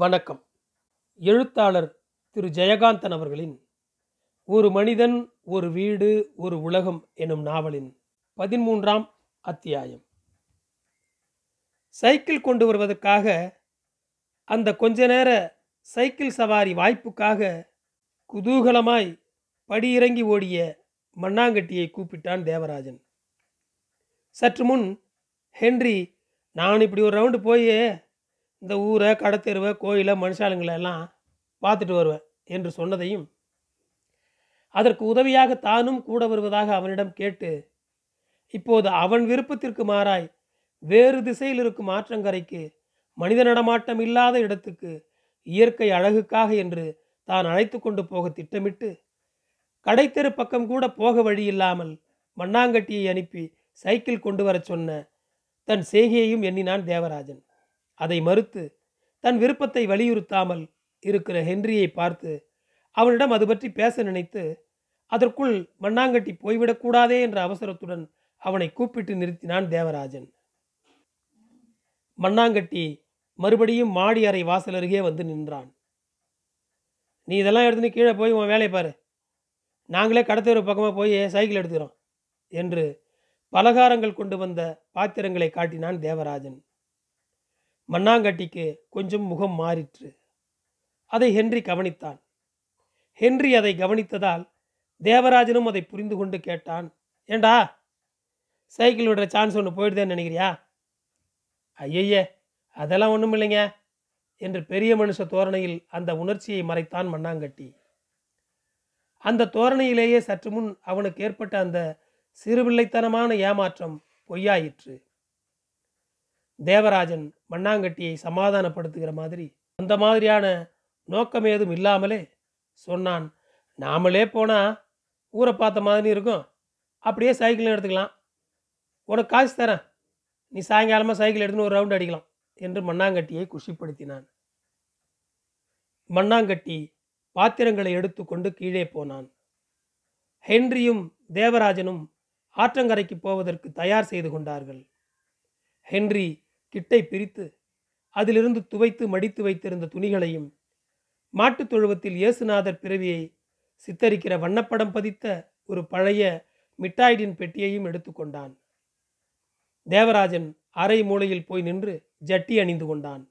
வணக்கம். எழுத்தாளர் திரு ஜெயகாந்தன் அவர்களின் ஒரு மனிதன் ஒரு வீடு ஒரு உலகம் எனும் நாவலின் 13ஆம் அத்தியாயம். சைக்கிள் கொண்டு வருவதற்காக அந்த கொஞ்ச நேர சைக்கிள் சவாரி வாய்ப்புக்காக குதூகலமாய் படியிறங்கி ஓடிய மண்ணாங்கட்டியை கூப்பிட்டான் தேவராஜன். சற்று முன் ஹென்றி, நான் இப்படி ஒரு ரவுண்டு போய் இந்த ஊரை, கடத்தெருவை, கோயிலை, மனுஷாளுங்களெல்லாம் பார்த்துட்டு வருவேன் என்று சொன்னதையும் அதற்கு உதவியாக தானும் கூட வருவதாக அவனிடம் கேட்டு இப்போது அவன் விருப்பத்திற்கு மாறாய் வேறு திசையில் இருக்கும் ஆற்றங்கரைக்கு, மனித நடமாட்டம் இல்லாத இடத்துக்கு, இயற்கை அழகுக்காக என்று தான் அழைத்து கொண்டு போக திட்டமிட்டு கடைத்தெரு பக்கம் கூட போக வழி இல்லாமல் மண்ணாங்கட்டியை அனுப்பி சைக்கிள் கொண்டு வர சொன்ன தன் செய்கையையும் எண்ணினான் தேவராஜன். அதை மறுத்து தன் விருப்பத்தை வலியுறுத்தாமல் இருக்கிற ஹென்ரியை பார்த்து அவனிடம் அது பற்றி பேச நினைத்து அதற்குள் மண்ணாங்கட்டி போய்விடக்கூடாதே என்ற அவசரத்துடன் அவனை கூப்பிட்டு நிறுத்தினான் தேவராஜன். மண்ணாங்கட்டி மறுபடியும் மாடி அறை வாசல் அருகே வந்து நின்றான். நீ இதெல்லாம் எடுத்துன்னு கீழே போய் உன் வேலையை பாரு, நாங்களே கடத்தெரு பக்கமாக போய் சைக்கிள் எடுத்துக்கிறோம் என்று பலகாரங்கள் கொண்டு வந்த பாத்திரங்களை காட்டினான் தேவராஜன். மண்ணாங்கட்டிக்கு கொஞ்சம் முகம் மாறிற்று. அதை ஹென்றி கவனித்தான். ஹென்றி அதை கவனித்ததால் தேவராஜனும் அதை புரிந்து கொண்டு கேட்டான், ஏண்டா சைக்கிள் விடுற சான்ஸ் ஒன்று போயிடுதேன்னு நினைக்கிறியா? ஐயையே, அதெல்லாம் ஒன்றும் இல்லைங்க என்று பெரிய மனுஷ தோரணையில் அந்த உணர்ச்சியை மறைத்தான் மண்ணாங்கட்டி. அந்த தோரணையிலேயே சற்று முன் அவனுக்கு ஏற்பட்ட அந்த சிறுபிள்ளைத்தனமான ஏமாற்றம் பொய்யாயிற்று. தேவராஜன் மண்ணாங்கட்டியை சமாதானப்படுத்துகிற மாதிரி அந்த மாதிரியான நோக்கம் ஏதும் இல்லாமலே சொன்னான், நாமளே போனால் ஊரை பார்த்த மாதிரி இருக்கும், அப்படியே சைக்கிள் எடுத்துக்கலாம், உனக்கு காசு தரேன், நீ சாயங்காலமாக சைக்கிள் எடுத்துன்னு ஒரு ரவுண்டு அடிக்கலாம் என்று மண்ணாங்கட்டியை குஷிப்படுத்தினான். மண்ணாங்கட்டி பாத்திரங்களை எடுத்து கொண்டு கீழே போனான். ஹென்ரியும் தேவராஜனும் ஆற்றங்கரைக்கு போவதற்கு தயார் செய்து கொண்டார்கள். ஹென்றி கிட்டை பிரித்து அதிலிருந்து துவைத்து மடித்து வைத்திருந்த துணிகளையும் மாட்டுத் தொழுவத்தில் இயேசுநாதர் பிறவியை சித்தரிக்கிற வண்ணப்படம் பதித்த ஒரு பழைய மிட்டாய்டின் பெட்டியையும் எடுத்துக்கொண்டான். தேவராஜன் அரை மூலையில் போய் நின்று ஜட்டி அணிந்து கொண்டான்.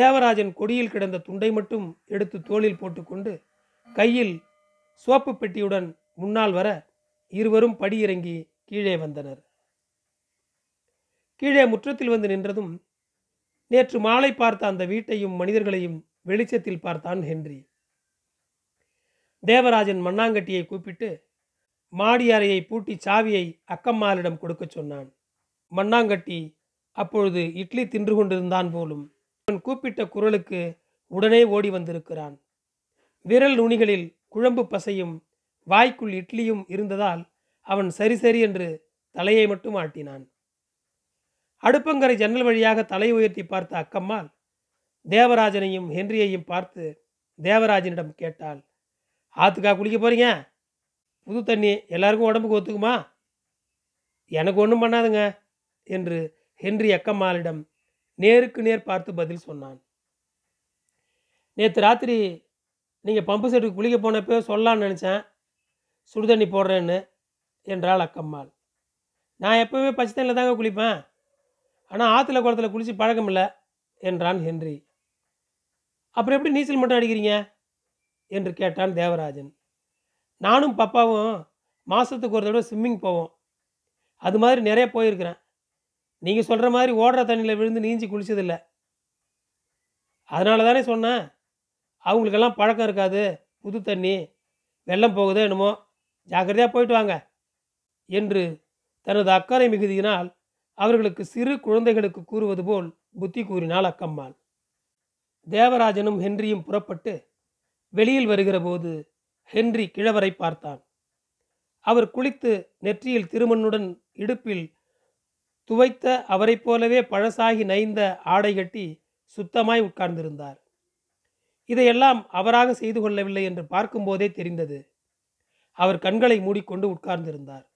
தேவராஜன் கொடியில் கிடந்த துண்டை மட்டும் எடுத்து தோளில் போட்டுக்கொண்டு கையில் சோப்பு பெட்டியுடன் முன்னால் வர இருவரும் படியிறங்கி கீழே வந்தனர். கீழே முற்றத்தில் வந்து நின்றதும் நேற்று மாலை பார்த்த அந்த வீட்டையும் மனிதர்களையும் வெளிச்சத்தில் பார்த்தான் ஹென்றி. தேவராஜன் மண்ணாங்கட்டியை கூப்பிட்டு மாடி அறையை பூட்டி சாவியை அக்கம்மாளிடம் கொடுக்க சொன்னான். மண்ணாங்கட்டி அப்பொழுது இட்லி தின்று கொண்டிருந்தான் போலும். அவன் கூப்பிட்ட குரலுக்கு உடனே ஓடி வந்திருக்கிறான். விரல் நுனிகளில் குழம்பு பசையும் வாய்க்குள் இட்லியும் இருந்ததால் அவன் சரி சரி என்று தலையை மட்டும் ஆட்டினான். அடுப்பங்கரை ஜன்னல் வழியாக தலை உயர்த்தி பார்த்த அக்கம்மாள் தேவராஜனையும் ஹென்ரியையும் பார்த்து தேவராஜனிடம் கேட்டாள், ஆத்துக்கா குளிக்க போறீங்க? புது தண்ணி எல்லாருக்கும் உடம்புக்கு ஒத்துக்குமா? எனக்கு ஒன்றும் பண்ணாதுங்க என்று ஹென்றி அக்கம்மாளிடம் நேருக்கு நேர் பார்த்து பதில் சொன்னான். நேற்று ராத்திரி நீங்கள் பம்பு செட்டுக்கு குளிக்க போனப்போ சொல்லலான்னு நினச்சேன், சுடு தண்ணி போடுறேன்னு என்றாள் அக்கம்மாள். நான் எப்போவுமே பச்சை தண்ணியில் தாங்க குளிப்பேன், ஆனால் ஆற்றுல குளத்துல குளித்து பழக்கம் இல்லை என்றான் ஹென்றி. அப்புறம் எப்படி நீச்சல் மட்டும் அடிக்கிறீங்க என்று கேட்டான் தேவராஜன். நானும் பாப்பாவும் மாதத்துக்கு ஒரு தடவை ஸ்விம்மிங் போவோம், அது மாதிரி நிறைய போயிருக்கிறேன், நீங்கள் சொல்கிற மாதிரி ஓடுற தண்ணியில் விழுந்து நீஞ்சி குளித்ததில்லை, அதனால தானே சொன்னேன், அவங்களுக்கெல்லாம் பழக்கம் இருக்காது, புது தண்ணி வெள்ளம் போகுதோ என்னமோ, ஜாக்கிரதையாக போயிட்டு வாங்க என்று தனது அக்கறை மிகுதியினால் அவர்களுக்கு சிறு குழந்தைகளுக்கு கூறுவது போல் புத்தி கூறினாள் அக்கம்மாள். தேவராஜனும் ஹென்ரியும் புறப்பட்டு வெளியில் வருகிற போது ஹென்றி கிழவரை பார்த்தான். அவர் குளித்து நெற்றியில் திருமண்ணுடன் இடுப்பில் துவைத்த அவரை போலவே பழசாகி நைந்த ஆடை கட்டி சுத்தமாய் உட்கார்ந்திருந்தார். இதையெல்லாம் அவராக செய்து கொள்ளவில்லை என்று பார்க்கும்போதே தெரிந்தது. அவர் கண்களை மூடிக்கொண்டு உட்கார்ந்திருந்தார்.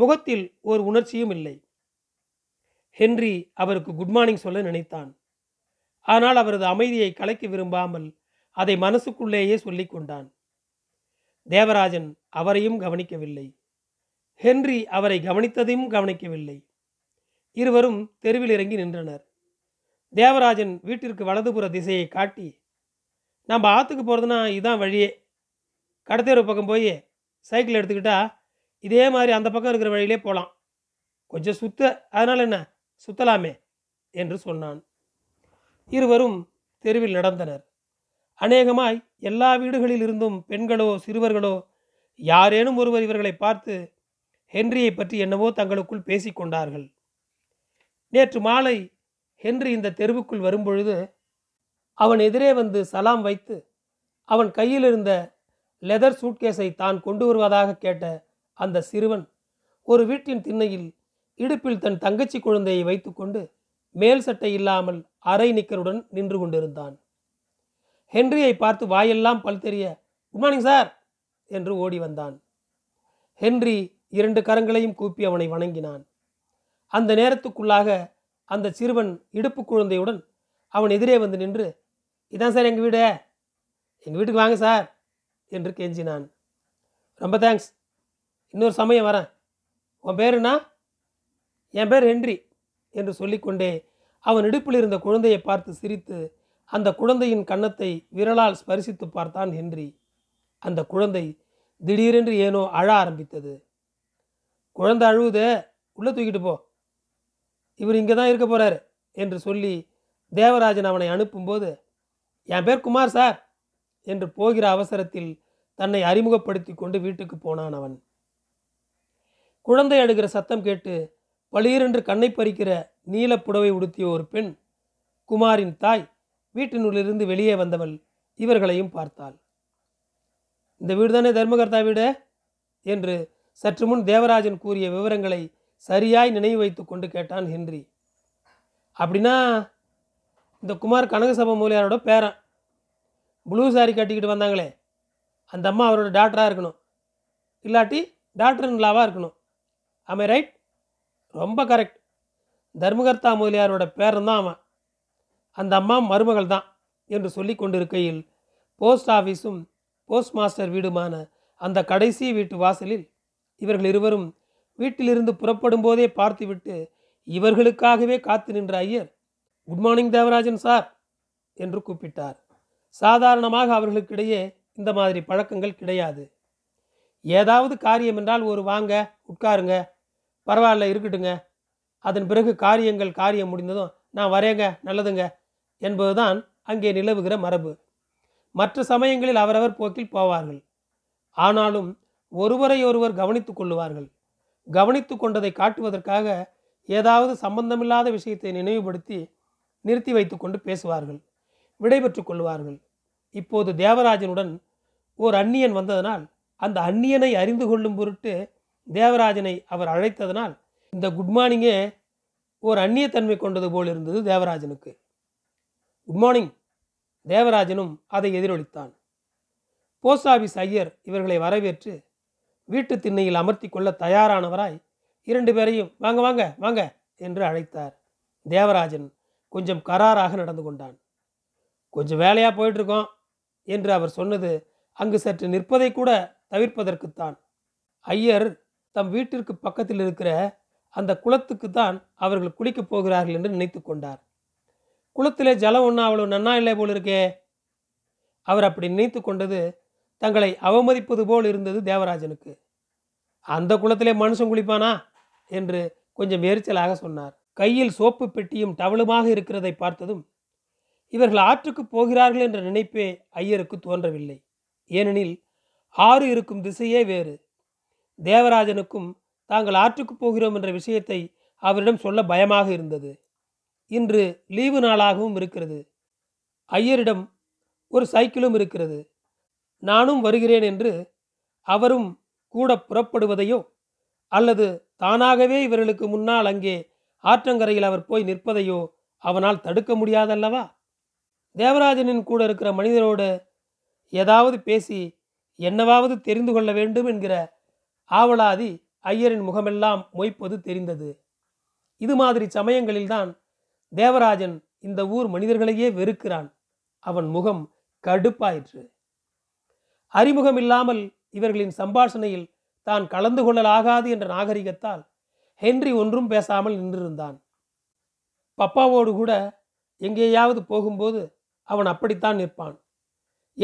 முகத்தில் ஒரு உணர்ச்சியும் இல்லை. ஹென்றி அவருக்கு குட் மார்னிங் சொல்ல நினைத்தான். ஆனால் அவரது அமைதியை கலைக்க விரும்பாமல் அதை மனசுக்குள்ளேயே சொல்லி கொண்டான். தேவராஜன் அவரையும் கவனிக்கவில்லை, ஹென்றி அவரை கவனித்ததையும் கவனிக்கவில்லை. இருவரும் தெருவில் இறங்கி நின்றனர். தேவராஜன் வீட்டிற்கு வலதுபுற திசையை காட்டி, நம்ம ஆற்றுக்கு போகிறதுனா இதுதான் வழியே, கடத்தேறு பக்கம் போய் சைக்கிள் எடுத்துக்கிட்டா இதே மாதிரி அந்த பக்கம் இருக்கிற வழியிலே போகலாம், கொஞ்சம் சுத்த, அதனால் என்ன சுத்தலாமே என்று சொன்னான். இருவரும் தெருவில் நடந்தனர். அநேகமாய் எல்லா வீடுகளில் இருந்தும் பெண்களோ சிறுவர்களோ யாரேனும் ஒருவர் இவர்களை பார்த்து ஹென்ரியை பற்றி என்னவோ தங்களுக்குள் பேசி கொண்டார்கள். நேற்று மாலை ஹென்றி இந்த தெருவுக்குள் வரும்பொழுது அவன் எதிரே வந்து சலாம் வைத்து அவன் கையில் இருந்த லெதர் சூட்கேஸை தான் கொண்டு வருவதாக கேட்ட அந்த சிறுவன் ஒரு வீட்டின் திண்ணையில் இடுப்பில் தன் தங்கச்சி குழந்தையை வைத்துக்கொண்டு மேல் சட்டை இல்லாமல் அரை நிக்கருடன் நின்று கொண்டிருந்தான். ஹென்ரியை பார்த்து வாயெல்லாம் பல் தெரிய குட் மார்னிங் சார் என்று ஓடி வந்தான். ஹென்றி இரண்டு கரங்களையும் கூப்பி அவனை வணங்கினான். அந்த நேரத்துக்குள்ளாக அந்த சிறுவன் இடுப்பு குழந்தையுடன் அவன் எதிரே வந்து நின்று, இதான் சார் எங்கள் வீடு, எங்கள் வீட்டுக்கு வாங்க சார் என்று கெஞ்சினான். ரொம்ப தேங்க்ஸ், இன்னொரு சமயம் வரேன், உன் பேருண்ணா? என் பேர் ஹென்றி என்று சொல்லிக்கொண்டே அவன் இடுப்பில் இருந்த குழந்தையை பார்த்து சிரித்து அந்த குழந்தையின் கன்னத்தை விரலால் ஸ்பரிசித்து பார்த்தான் ஹென்றி. அந்த குழந்தை திடீரென்று ஏனோ அழ ஆரம்பித்தது. குழந்தை அழுவுது, உள்ளே தூக்கிட்டு போ, இவர் இங்கே தான் இருக்க போகிறாரு என்று சொல்லி தேவராஜன் அவனை அனுப்பும்போது, என் பேர் குமார் சார் என்று போகிற அவசரத்தில் தன்னை அறிமுகப்படுத்தி கொண்டு வீட்டுக்கு போனான் அவன். குழந்தை அழுகிற சத்தம் கேட்டு பளீரென்று கண்ணை பறிக்கிற நீல புடவை உடுத்திய ஒரு பெண், குமாரின் தாய், வீட்டினுள்ளிருந்து வெளியே வந்தவள் இவர்களையும் பார்த்தாள். இந்த வீடு தானே தர்மகர்த்தா வீடு என்று சற்று முன் தேவராஜன் கூறிய விவரங்களை சரியாய் நினைவு வைத்து கொண்டு கேட்டான் ஹென்றி. அப்படின்னா இந்த குமார் கனகசபை மூலியாரோட பேரன், ப்ளூ சாரி கட்டிக்கிட்டு வந்தாங்களே அந்த அம்மா அவரோட டாக்டராக இருக்கணும், இல்லாட்டி டாக்டர் இன்லாவாக இருக்கணும். ஆமே ரைட், ரொம்ப கரெக்ட், தர்மகர்த்தா மூலியாரோட பேரன் தான் அவன், அந்த அம்மா மருமகள் தான் என்று சொல்லி கொண்டிருக்கையில் போஸ்ட் ஆஃபீஸும் போஸ்ட் மாஸ்டர் வீடுமான அந்த கடைசி வீட்டு வாசலில் இவர்கள் இருவரும் வீட்டிலிருந்து புறப்படும் போதே பார்த்துவிட்டு இவர்களுக்காகவே காத்து நின்ற Iyer good morning Devarajan sir என்று கூப்பிட்டார். சாதாரணமாக அவர்களுக்கிடையே இந்த மாதிரி பழக்கங்கள் கிடையாது. ஏதாவது காரியம் என்றால் ஒரு வாங்க, உட்காருங்க, பரவாயில்ல, இருக்கட்டுங்க, அதன் பிறகு காரியம் முடிந்ததும் நான் வரேங்க, நல்லதுங்க என்பதுதான் அங்கே நிலவுகிற மரபு. மற்ற சமயங்களில் அவரவர் போக்கில் போவார்கள். ஆனாலும் ஒருவரையொருவர் கவனித்து கொள்ளுவார்கள். கவனித்து கொண்டதை காட்டுவதற்காக ஏதாவது சம்பந்தமில்லாத விஷயத்தை நினைவுபடுத்தி நிறுத்தி வைத்து கொண்டு பேசுவார்கள், விடைபெற்று கொள்வார்கள். இப்போது தேவராஜனுடன் ஓர் அந்நியன் வந்ததனால் அந்த அந்நியனை அறிந்து கொள்ளும் பொருட்டு தேவராஜனை அவர் அழைத்ததனால் இந்த குட் மார்னிங்கே ஓர் அந்நியத்தன்மை கொண்டது போல் இருந்தது தேவராஜனுக்கு. குட் மார்னிங், தேவராஜனும் அதை எதிரொலித்தான். போஸ்ட் ஆஃபீஸ் ஐயர் இவர்களை வரவேற்று வீட்டு திண்ணையில் அமர்த்தி கொள்ள தயாரானவராய் இரண்டு பேரையும் வாங்க வாங்க வாங்க என்று அழைத்தார். தேவராஜன் கொஞ்சம் கராராக நடந்து கொண்டான். கொஞ்சம் வேலையாக போயிட்டுருக்கோம் என்று அவர் சொன்னது அங்கு சற்று நிற்பதை கூட தவிர்ப்பதற்குத்தான். ஐயர் தம் வீட்டிற்கு பக்கத்தில் இருக்கிற அந்த குளத்துக்குத்தான் அவர்கள் குளிக்கப் போகிறார்கள் என்று நினைத்து கொண்டார். குளத்திலே ஜலம் ஒன்றா அவ்வளோ நன்னா இல்லை போல் இருக்கே. அவர் அப்படி நினைத்து கொண்டது தங்களை அவமதிப்பது போல் இருந்தது தேவராஜனுக்கு. அந்த குளத்திலே மனுஷன் குளிப்பானா என்று கொஞ்சம் எரிச்சலாக சொன்னார். கையில் சோப்பு பெட்டியும் டவலுமாக இருக்கிறதை பார்த்ததும் இவர்கள் ஆற்றுக்கு போகிறார்கள் என்ற நினைப்பே ஐயருக்கு தோன்றவில்லை. ஏனெனில் ஆறு இருக்கும் திசையே வேறு. தேவராஜனுக்கும் தாங்கள் ஆற்றுக்கு போகிறோம் என்ற விஷயத்தை அவரிடம் சொல்ல பயமாக இருந்தது. இன்று லீவு நாளாகவும் இருக்கிறது. ஐயரிடம் ஒரு சைக்கிளும் இருக்கிறது. நானும் வருகிறேன் என்று அவரும் கூட புறப்படுவதையோ அல்லது தானாகவே இவர்களுக்கு முன்னால் அங்கே ஆற்றங்கரையில் அவர் போய் நிற்பதையோ அவனால் தடுக்க முடியாதல்லவா? தேவராஜனின் கூட இருக்கிற மனிதரோடு ஏதாவது பேசி என்னவாவது தெரிந்து கொள்ள வேண்டும் என்கிற ஆவலாதி ஐயரின் முகமெல்லாம் மொய்ப்பது தெரிந்தது. இது மாதிரி சமயங்களில்தான் தேவராஜன் இந்த ஊர் மனிதர்களையே வெறுக்கிறான். அவன் முகம் கடுப்பாயிற்று. அறிமுகம் இல்லாமல் இவர்களின் சம்பாஷணையில் தான் கலந்து கொள்ளலாகாது என்ற நாகரிகத்தால் ஹென்றி ஒன்றும் பேசாமல் நின்றிருந்தான். பப்பாவோடு கூட எங்கேயாவது போகும்போது அவன் அப்படித்தான் நிற்பான்.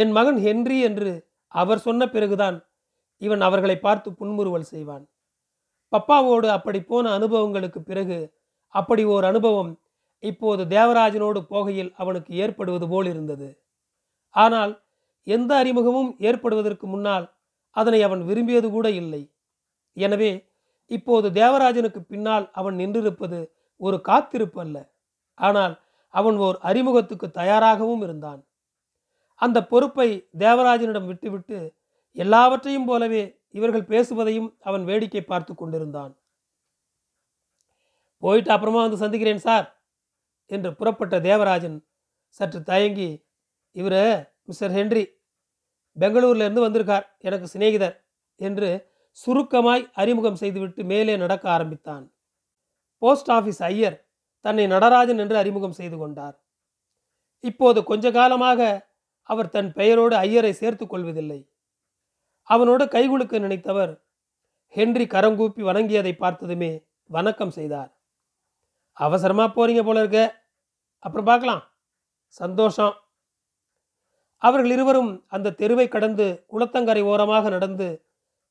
என் மகன் ஹென்றி என்று அவர் சொன்ன பிறகுதான் இவன் அவர்களை பார்த்து புன்முறுவல் செய்வான். பப்பாவோடு அப்படி போன அனுபவங்களுக்கு பிறகு அப்படி ஓர் அனுபவம் இப்போது தேவராஜனோடு போகையில் அவனுக்கு ஏற்படுவது போல் இருந்தது. ஆனால் எந்த அறிமுகமும் ஏற்படுவதற்கு முன்னால் அதனை அவன் விரும்பியது கூட இல்லை. எனவே இப்போது தேவராஜனுக்கு பின்னால் அவன் நின்றிருப்பது ஒரு காத்திருப்பு அல்ல. ஆனால் அவன் ஓர் அறிமுகத்துக்கு தயாராகவும் இருந்தான். அந்த பொறுப்பை தேவராஜனிடம் விட்டுவிட்டு எல்லாவற்றையும் போலவே இவர்கள் பேசுவதையும் அவன் வேடிக்கை பார்த்து கொண்டிருந்தான். போயிட்டு அப்புறமா வந்து சந்திக்கிறேன் சார் என்று புறப்பட்ட தேவராஜன் சற்று தயங்கி, இவர் மிஸ்டர் ஹென்றி, பெங்களூர்லேருந்து வந்திருக்கார், எனக்கு சிநேகிதர் என்று சுருக்கமாய் அறிமுகம் செய்துவிட்டு மேலே நடக்க ஆரம்பித்தான். போஸ்ட் ஆஃபீஸ் ஐயர் தன்னை நடராஜன் என்று அறிமுகம் செய்து கொண்டார். இப்போது கொஞ்ச காலமாக அவர் தன் பெயரோடு ஐயரை சேர்த்து கொள்வதில்லை. அவனோடு கைகுலுக்க நினைத்தவர் ஹென்றி கரங்கூப்பி வணங்கியதை பார்த்ததுமே வணக்கம் செய்தார். அவசரமாக போறீங்க போல இருக்க, அப்புறம் பார்க்கலாம், சந்தோஷம். அவர்கள் இருவரும் அந்த தெருவை கடந்து குளத்தங்கரை ஓரமாக நடந்து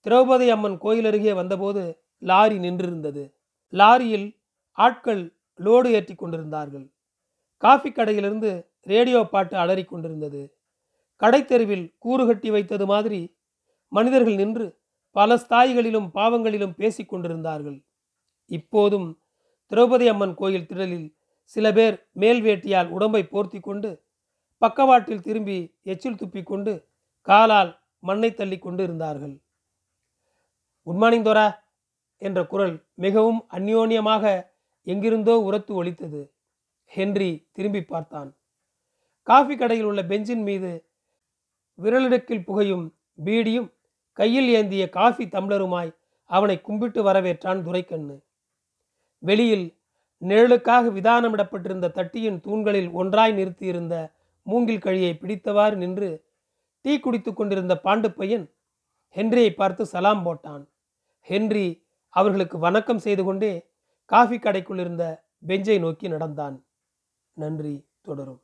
திரௌபதி அம்மன் கோயில் அருகே வந்தபோது லாரி நின்றிருந்தது. லாரியில் ஆட்கள் லோடு ஏற்றி கொண்டிருந்தார்கள். காஃபி கடையிலிருந்து ரேடியோ பாட்டு அலறி கொண்டிருந்தது. கடைத்தெருவில் கூறு கட்டி வைத்தது மாதிரி மனிதர்கள் நின்று பல ஸ்தாயிகளிலும் பாவங்களிலும் பேசி கொண்டிருந்தார்கள். இப்போதும் திரௌபதி அம்மன் கோயில் திடலில் சில பேர் மேல்வேட்டியால் உடம்பை போர்த்தி கொண்டு பக்கவாட்டில் திரும்பி எச்சில் துப்பிக்கொண்டு காலால் மண்ணை தள்ளி கொண்டு இருந்தார்கள். குட் மார்னிங் தோரா என்ற குரல் மிகவும் அந்யோன்யமாக எங்கிருந்தோ உரத்து ஒலித்தது. ஹென்றி திரும்பி பார்த்தான். காஃபி கடையில் உள்ள பெஞ்சின் மீது விரலிடுக்கில் புகையும் பீடியும் கையில் ஏந்திய காஃபி தம்ளருமாய் அவனை கும்பிட்டு வரவேற்றான் துரைக்கண்ணு. வெளியில் நிழலுக்காக விதானமிடப்பட்டிருந்த தட்டியின் தூண்களில் ஒன்றாய் நிறுத்தியிருந்த மூங்கில் கழியை பிடித்தவாறு நின்று டீ குடித்து கொண்டிருந்த பாண்டு பையன் ஹென்ரியை பார்த்து சலாம் போட்டான். ஹென்றி அவர்களுக்கு வணக்கம் செய்து கொண்டே காஃபி கடைக்குள் இருந்த பெஞ்சை நோக்கி நடந்தான். நன்றி. தொடரும்.